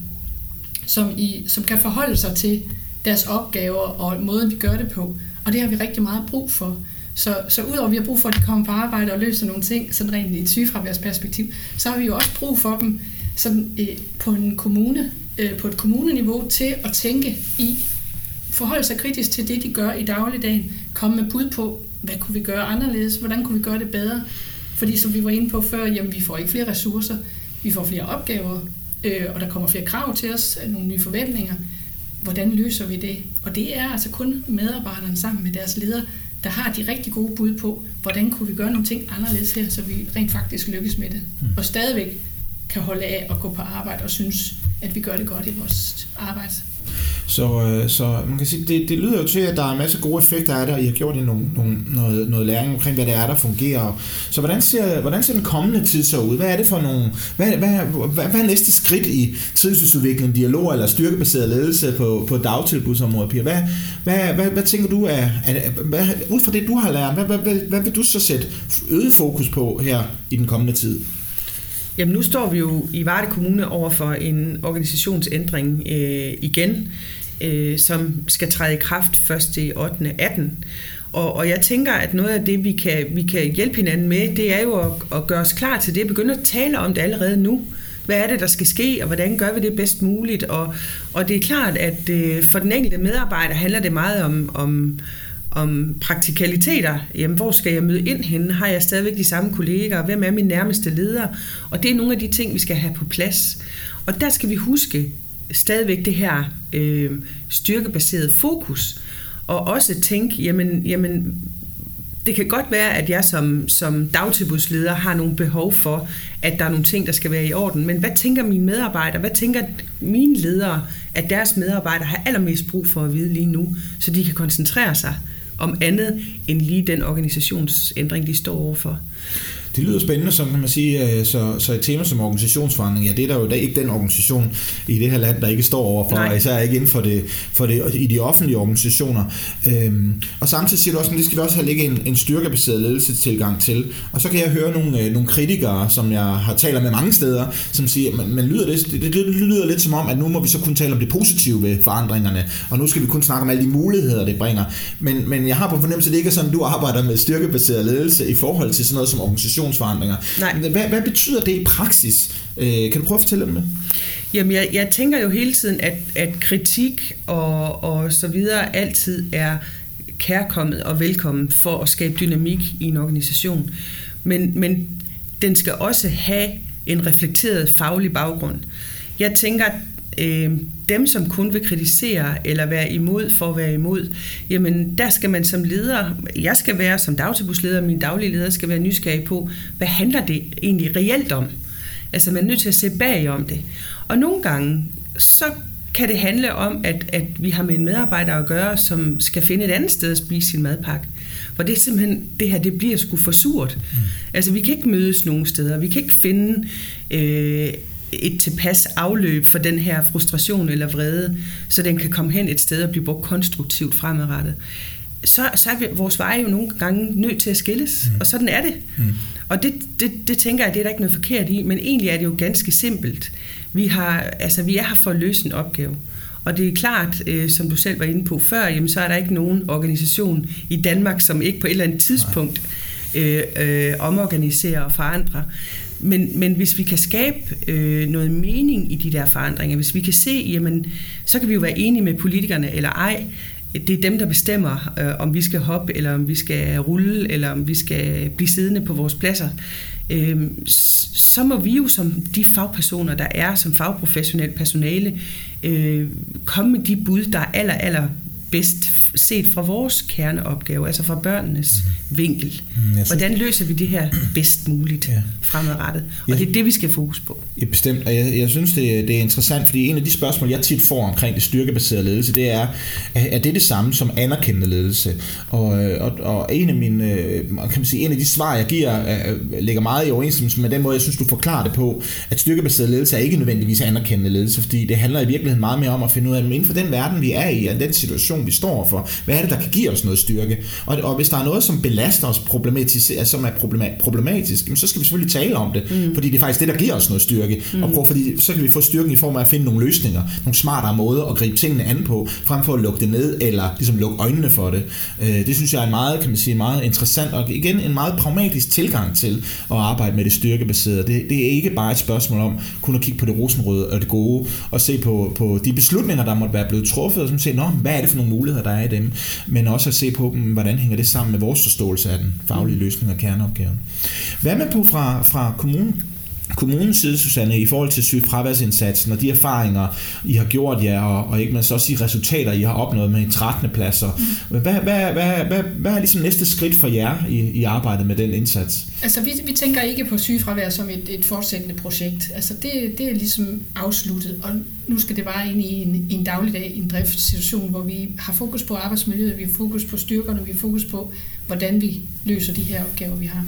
som, i, som kan forholde sig til deres opgaver og måden, vi gør det på. Og det har vi rigtig meget brug for. Så, så udover at vi har brug for, at de kommer på arbejde og løser nogle ting, sådan rent i et sygefraværsperspektiv, så har vi jo også brug for dem sådan, øh, på, en kommune, øh, på et kommuneniveau til at tænke i, forholde sig kritisk til det, de gør i dagligdagen, komme med bud på, hvad kunne vi gøre anderledes, hvordan kunne vi gøre det bedre. Fordi som vi var inde på før, jamen vi får ikke flere ressourcer, vi får flere opgaver, øh, og der kommer flere krav til os, nogle nye forventninger. Hvordan løser vi det? Og det er altså kun medarbejderne sammen med deres ledere, der har de rigtig gode bud på, hvordan kunne vi gøre nogle ting anderledes her, så vi rent faktisk lykkes med det. Og stadigvæk kan holde af at gå på arbejde og synes, at vi gør det godt i vores arbejde. Så, så man kan sige, det, det lyder jo til, at der er en masse gode effekter af det, og I har gjort nogle, nogle, noget, noget læring omkring, hvad det er, der fungerer. Så hvordan ser, hvordan ser den kommende tid så ud? Hvad er det for nogle, hvad, hvad, hvad, hvad er næste skridt i trivselsudvikling, dialog eller styrkebaseret ledelse på, på dagtilbudsområdet, Pia? Hvad, hvad, hvad, hvad tænker du af, hvad, ud fra det, du har lært, hvad, hvad, hvad, hvad vil du så sætte øget fokus på her i den kommende tid? Jamen nu står vi jo i Varde Kommune over for en organisationsændring øh, igen, øh, som skal træde i kraft første ottende atten. Og, og jeg tænker, at noget af det, vi kan, vi kan hjælpe hinanden med, det er jo at, at gøre os klar til det, begynde at tale om det allerede nu. Hvad er det, der skal ske, og hvordan gør vi det bedst muligt? Og, og det er klart, at øh, for den enkelte medarbejder handler det meget om... om om praktikaliteter. Jamen, hvor skal jeg møde ind henne? Har jeg stadigvæk de samme kolleger? Hvem er min nærmeste leder? Og det er nogle af de ting, vi skal have på plads. Og der skal vi huske stadigvæk det her øh, styrkebaserede fokus. Og også tænke, jamen, jamen, det kan godt være, at jeg som, som dagtilbudsleder har nogle behov for, at der er nogle ting, der skal være i orden. Men hvad tænker mine medarbejdere? Hvad tænker mine ledere, at deres medarbejdere har allermest brug for at vide lige nu, så de kan koncentrere sig om andet end lige den organisationsændring, de står overfor? Det lyder spændende, som kan man sige, så, så et tema som organisationsforandring, ja, det er der jo ikke den organisation i det her land, der ikke står overfor, og især ikke inden for det, for det i de offentlige organisationer. Øhm, og samtidig siger du også, at det skal vi også have ligge en, en styrkebaseret ledelsestilgang til. Og så kan jeg høre nogle, øh, nogle kritikere, som jeg har talt med mange steder, som siger, men, men lyder det, det, det lyder lidt som om, at nu må vi så kun tale om det positive ved forandringerne, og nu skal vi kun snakke om alle de muligheder, det bringer. Men, men jeg har på fornemmelse, at det ikke er sådan, at du arbejder med styrkebaseret ledelse i forhold til sådan noget som organisation. Hvad, hvad betyder det i praksis? Øh, kan du prøve at fortælle om det? Jamen, jeg, jeg tænker jo hele tiden, at, at kritik og, og så videre altid er kærkommet og velkommen for at skabe dynamik i en organisation. Men, men den skal også have en reflekteret faglig baggrund. Jeg tænker, øh, dem som kun vil kritisere eller være imod for at være imod, jamen der skal man som leder, jeg skal være som dagtilbudsleder, min daglige leder skal være nysgerrig på, hvad handler det egentlig reelt om? Altså man er nødt til at se bagom det. Og nogle gange, så kan det handle om, at, at vi har med en medarbejder at gøre, som skal finde et andet sted at spise sin madpakke. For det er simpelthen, det her, det bliver sgu for surt. Mm. Altså, vi kan ikke mødes nogen steder. Vi kan ikke finde øh, et tilpas afløb for den her frustration eller vrede, så den kan komme hen et sted og blive brugt konstruktivt fremadrettet. Så, så er vores veje jo nogle gange nødt til at skilles, mm. og sådan er det. Mm. Og det, det, det tænker jeg, det er der ikke noget forkert i, men egentlig er det jo ganske simpelt. Vi, har, altså, vi er her for at løse en opgave. Og det er klart, øh, som du selv var inde på før, jamen, så er der ikke nogen organisation i Danmark, som ikke på et eller andet tidspunkt øh, øh, omorganiserer og forandrer. Men, men hvis vi kan skabe øh, noget mening i de der forandringer, hvis vi kan se, jamen, så kan vi jo være enige med politikerne eller ej. Det er dem, der bestemmer, øh, om vi skal hoppe, eller om vi skal rulle, eller om vi skal blive siddende på vores pladser. Øh, så må vi jo som de fagpersoner, der er, som fagprofessionelt personale, øh, komme med de bud, der er aller, aller bedst set fra vores kerneopgave, altså fra børnenes vinkel. Hvordan løser vi det her bedst muligt fremadrettet? Og det er det, vi skal fokus på. Ja, bestemt, og jeg, jeg synes, det, det er interessant, fordi en af de spørgsmål, jeg tit får omkring det styrkebaserede ledelse, det er, er det det samme som anerkendende ledelse? Og, og, og en af mine, kan man sige, en af de svar, jeg giver, ligger meget i overensstemmelse med den måde, jeg synes, du forklarer det på, at styrkebaseret ledelse er ikke nødvendigvis anerkendende ledelse, fordi det handler i virkeligheden meget mere om at finde ud af, inden for den verden, vi er i, og den situation, vi står for. Hvad er det, der kan give os noget styrke? Og, og hvis der er noget, som belaster os, som er problematisk, så skal vi selvfølgelig tale om det, mm. fordi det er faktisk det, der giver os noget styrke. Mm. Og prøv, fordi så kan vi få styrken i form af at finde nogle løsninger, nogle smartere måder at gribe tingene an på, frem for at lukke det ned, eller ligesom lukke øjnene for det. Det synes jeg er en meget, kan man sige, meget interessant, og igen en meget pragmatisk tilgang til at arbejde med det styrkebaserede. Det, det er ikke bare et spørgsmål om kun at kigge på det rosenrøde og det gode, og se på, på de beslutninger, der måtte være blevet truffet, og som siger, nå, hvad er det for nogle muligheder, der er i dem, men også at se på dem, hvordan hænger det sammen med vores forståelse af den faglige løsning og kerneopgaven. Hvad med på fra, fra kommunen? Kommunens side, Susanne, i forhold til sygefraværsindsatsen og de erfaringer, I har gjort jer, ja, og, og ikke mindst også de resultater, I har opnået med trettende pladser. Hvad, hvad, hvad, hvad, hvad er ligesom næste skridt for jer i, i arbejdet med den indsats? Altså, vi, vi tænker ikke på sygefravær som et, et fortsættende projekt. Altså, det, det er ligesom afsluttet, og nu skal det bare ind i en, en dagligdag, en driftssituation, hvor vi har fokus på arbejdsmiljøet, vi har fokus på styrkerne, vi har fokus på, hvordan vi løser de her opgaver, vi har.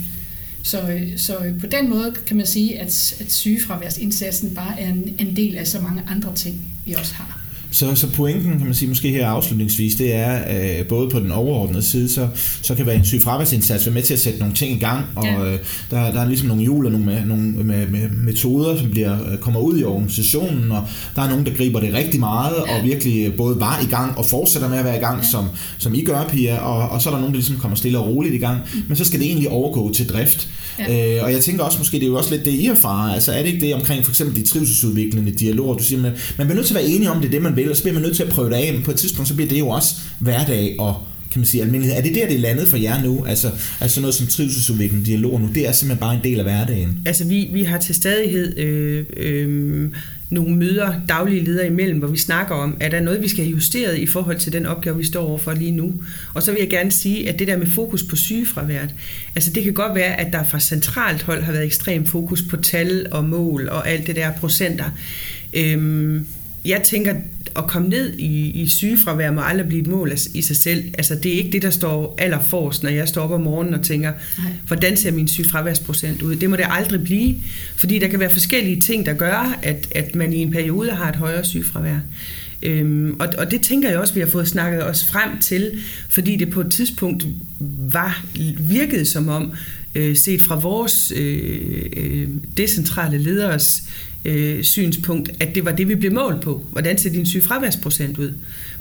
Så, så på den måde kan man sige, at, at sygefraværsindsatsen bare er en, en del af så mange andre ting, vi også har. Så, så pointen, kan man sige, måske her afslutningsvis, det er, øh, både på den overordnede side, så, så kan være en sygefraværsindsats være med til at sætte nogle ting i gang, og ja. øh, der, der er ligesom nogle hjul og nogle, nogle med, med metoder, som bliver, kommer ud i organisationen, og der er nogen, der griber det rigtig meget, ja. og virkelig både var i gang og fortsætter med at være i gang, ja. som, som I gør, Pia, og, og så er der nogen, der ligesom kommer stille og roligt i gang, mm. men så skal det egentlig overgå til drift. Ja. Øh, og jeg tænker også, måske det er jo også lidt det, I erfarer, altså er det ikke det omkring for eksempel de trivselsudviklende dialoger, du siger, man, man bliver nødt til at være enige om, det er det, man og så bliver man nødt til at prøve det af, men på et tidspunkt, så bliver det jo også hverdag og, kan man sige, almindelighed. Er det der, det er landet for jer nu? Altså, altså noget som trivselsudvikling, dialog nu, det er simpelthen bare en del af hverdagen. Altså, vi, vi har til stadighed øh, øh, nogle møder, daglige ledere imellem, hvor vi snakker om, at der er noget, vi skal have justeret i forhold til den opgave, vi står overfor lige nu. Og så vil jeg gerne sige, at det der med fokus på sygefraværet, altså det kan godt være, at der fra centralt hold har været ekstrem fokus på tal og mål og alt det der procenter. Øh, jeg tænker, at komme ned i, i sygefravær må aldrig blive et mål i sig selv. Altså, det er ikke det, der står allerforrest, når jeg står op om morgenen og tænker, nej. Hvordan ser min sygefraværsprocent ud? Det må det aldrig blive, fordi der kan være forskellige ting, der gør, at, at man i en periode har et højere sygefravær. Øhm, og, og det tænker jeg også, vi har fået snakket os frem til, fordi det på et tidspunkt var, virkede som om, øh, set fra vores øh, øh, decentrale lederes Øh, synspunkt, at det var det, vi blev målt på. Hvordan ser din sygefraværsprocent ud?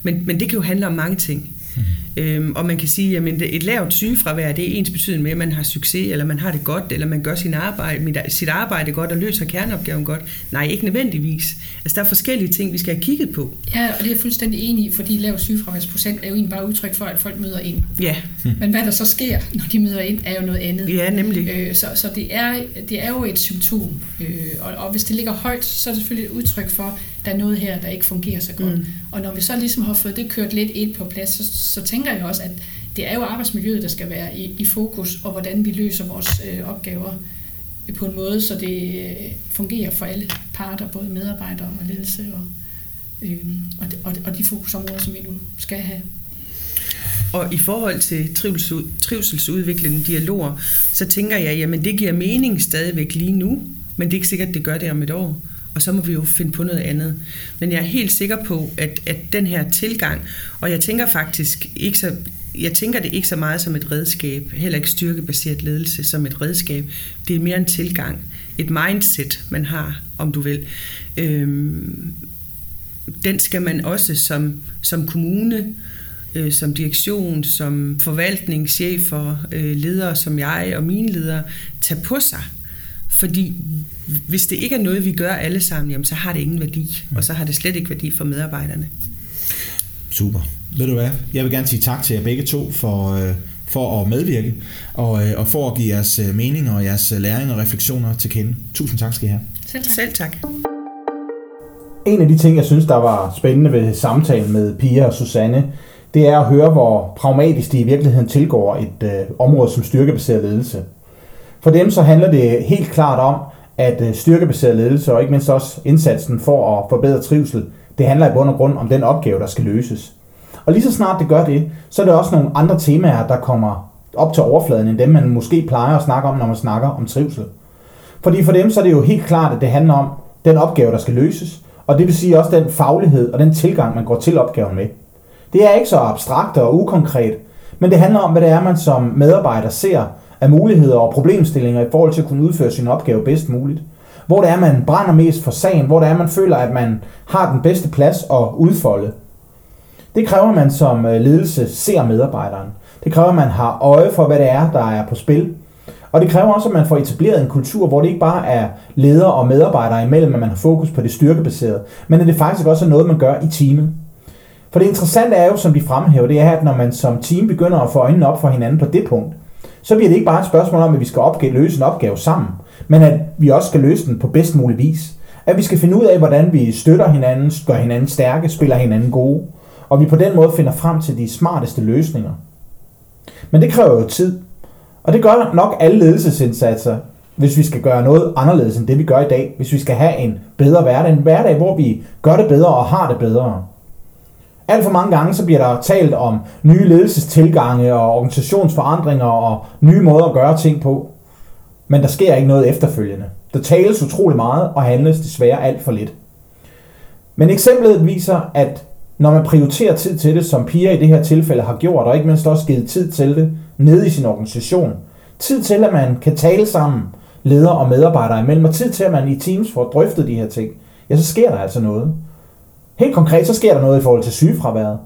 Men, men det kan jo handle om mange ting. Mm. Øhm, og man kan sige, at et lavt sygefravær, det er ens betydende med, at man har succes, eller man har det godt, eller man gør sin arbejde, sit arbejde godt, og løser kerneopgaven godt. Nej, ikke nødvendigvis. Altså, der er forskellige ting, vi skal have kigget på. Ja, og det er jeg fuldstændig enig i, fordi lavt sygefraværsprocent er jo egentlig bare udtryk for, at folk møder ind. Ja. Mm. Men hvad der så sker, når de møder ind, er jo noget andet. Ja, nemlig. Øh, så så det, er, det er jo et symptom. Øh, og, og hvis det ligger højt, så er det selvfølgelig et udtryk for, at der er noget her, der ikke fungerer så godt. Mm. Og når vi så ligesom har fået det kørt lidt ind på plads, så, så tænker jeg også, at det er jo arbejdsmiljøet, der skal være i, i fokus, og hvordan vi løser vores øh, opgaver på en måde, så det øh, fungerer for alle parter, både medarbejdere og ledelse og øh, og, de, og, og de fokusområder, som vi nu skal have. Og i forhold til trivselsudviklende dialoger, så tænker jeg, jamen det giver mening stadigvæk lige nu, men det er ikke sikkert, at det gør det om et år. Og så må vi jo finde på noget andet. Men jeg er helt sikker på, at, at den her tilgang, og jeg tænker faktisk ikke så, jeg tænker det ikke så meget som et redskab, heller ikke styrkebaseret ledelse som et redskab. Det er mere en tilgang, et mindset, man har, om du vil. Øhm, den skal man også som, som kommune, øh, som direktion, som forvaltningschefer, øh, ledere som jeg og mine ledere, tage på sig. Fordi hvis det ikke er noget, vi gør alle sammen, jamen, så har det ingen værdi, og så har det slet ikke værdi for medarbejderne. Super. Ved du hvad? Jeg vil gerne sige tak til jer begge to for, for at medvirke, og, og for at give jeres meninger og jeres læring og refleksioner til kende. Tusind tak skal I have. Selv tak. Selv tak. En af de ting, jeg synes, der var spændende ved samtalen med Pia og Susanne, det er at høre, hvor pragmatisk de i virkeligheden tilgår et øh, område som styrkebaseret ledelse. For dem så handler det helt klart om, at styrkebaseret ledelse og ikke mindst også indsatsen for at forbedre trivsel, det handler i bund og grund om den opgave, der skal løses. Og lige så snart det gør det, så er det også nogle andre temaer, der kommer op til overfladen, end dem man måske plejer at snakke om, når man snakker om trivsel. Fordi for dem så er det jo helt klart, at det handler om den opgave, der skal løses, og det vil sige også den faglighed og den tilgang, man går til opgaven med. Det er ikke så abstrakt og ukonkret, men det handler om, hvad det er, man som medarbejder ser, af muligheder og problemstillinger i forhold til at kunne udføre sin opgave bedst muligt. Hvor det er, man brænder mest for sagen, hvor det er, man føler, at man har den bedste plads at udfolde. Det kræver, man som ledelse ser medarbejderen. Det kræver, man har øje for, hvad det er, der er på spil. Og det kræver også, at man får etableret en kultur, hvor det ikke bare er ledere og medarbejdere imellem, at man har fokus på det styrkebaserede, men at det faktisk også er noget, man gør i teamet. For det interessante er jo, som de fremhæver, det er, at når man som team begynder at få øjnene op for hinanden på det punkt, så bliver det ikke bare et spørgsmål om, at vi skal opgave, løse en opgave sammen, men at vi også skal løse den på bedst mulig vis. At vi skal finde ud af, hvordan vi støtter hinanden, gør hinanden stærke, spiller hinanden gode, og vi på den måde finder frem til de smarteste løsninger. Men det kræver jo tid, og det gør nok alle ledelsesindsatser, hvis vi skal gøre noget anderledes end det, vi gør i dag, hvis vi skal have en bedre hverdag, en hverdag, hvor vi gør det bedre og har det bedre. Alt for mange gange så bliver der talt om nye ledelsestilgange og organisationsforandringer og nye måder at gøre ting på. Men der sker ikke noget efterfølgende. Der tales utrolig meget og handles desværre alt for lidt. Men eksemplet viser, at når man prioriterer tid til det, som Pia i det her tilfælde har gjort, og ikke mindst også givet tid til det nede i sin organisation. Tid til, at man kan tale sammen, ledere og medarbejdere imellem, og tid til, at man i teams får drøftet de her ting. Ja, så sker der altså noget. Helt konkret så sker der noget i forhold til sygefraværet.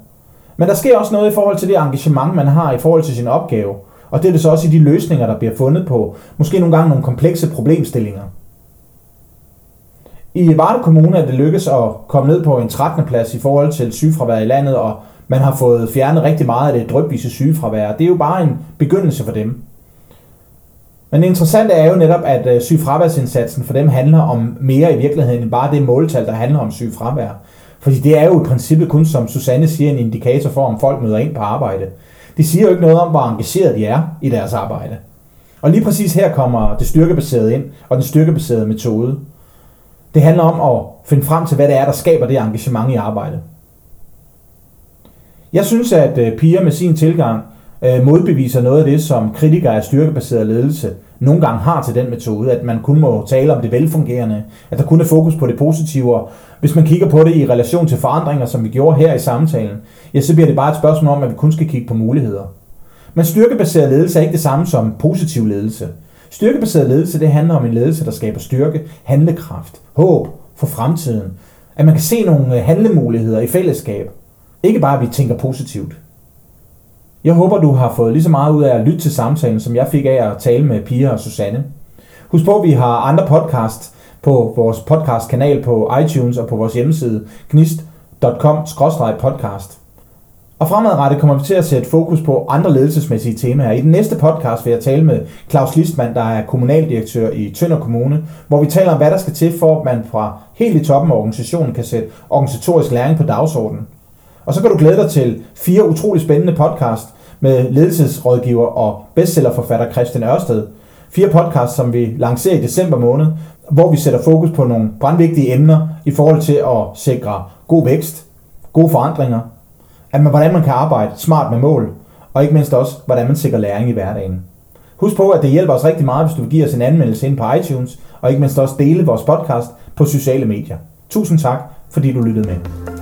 Men der sker også noget i forhold til det engagement, man har i forhold til sin opgave. Og det er det så også i de løsninger, der bliver fundet på. Måske nogle gange nogle komplekse problemstillinger. I Varde Kommune er det lykkedes at komme ned på en trettende plads i forhold til sygefraværet i landet, og man har fået fjernet rigtig meget af det drypvise sygefravær. Det er jo bare en begyndelse for dem. Men det interessante er jo netop, at sygefraværsindsatsen for dem handler om mere i virkeligheden end bare det måltal, der handler om sygefravær. Fordi det er jo i princippet kun, som Susanne siger, en indikator for, om folk møder ind på arbejde. Det siger jo ikke noget om, hvor engageret de er i deres arbejde. Og lige præcis her kommer det styrkebaserede ind, og den styrkebaserede metode. Det handler om at finde frem til, hvad det er, der skaber det engagement i arbejdet. Jeg synes, at Pia med sin tilgang modbeviser noget af det, som kritikere af styrkebaseret ledelse nogle gange har til den metode, at man kun må tale om det velfungerende, at der kun er fokus på det positive. Hvis man kigger på det i relation til forandringer, som vi gjorde her i samtalen, ja, så bliver det bare et spørgsmål om, at vi kun skal kigge på muligheder. Men styrkebaseret ledelse er ikke det samme som positiv ledelse. Styrkebaseret ledelse, det handler om en ledelse, der skaber styrke, handlekraft, håb for fremtiden. At man kan se nogle handlemuligheder i fællesskab. Ikke bare, at vi tænker positivt. Jeg håber, du har fået lige så meget ud af at lytte til samtalen, som jeg fik af at tale med Pia og Susanne. Husk på, at vi har andre podcasts på vores podcastkanal på iTunes og på vores hjemmeside gnist punktum com skråstreg podcast. Og fremadrettet kommer vi til at sætte fokus på andre ledelsesmæssige temaer. I den næste podcast vil jeg tale med Claus Listmann, der er kommunaldirektør i Tønder Kommune, hvor vi taler om, hvad der skal til for, at man fra helt i toppen af organisationen kan sætte organisatorisk læring på dagsordenen. Og så kan du glæde dig til fire utrolig spændende podcast med ledelsesrådgiver og bestsellerforfatter Christian Ørsted. fire podcasts, som vi lancerer i december måned, hvor vi sætter fokus på nogle brandvigtige emner i forhold til at sikre god vækst, gode forandringer, at man, hvordan man kan arbejde smart med mål, og ikke mindst også, hvordan man sikrer læring i hverdagen. Husk på, at det hjælper os rigtig meget, hvis du vil give os en anmeldelse ind på iTunes, og ikke mindst også dele vores podcast på sociale medier. Tusind tak, fordi du lyttede med.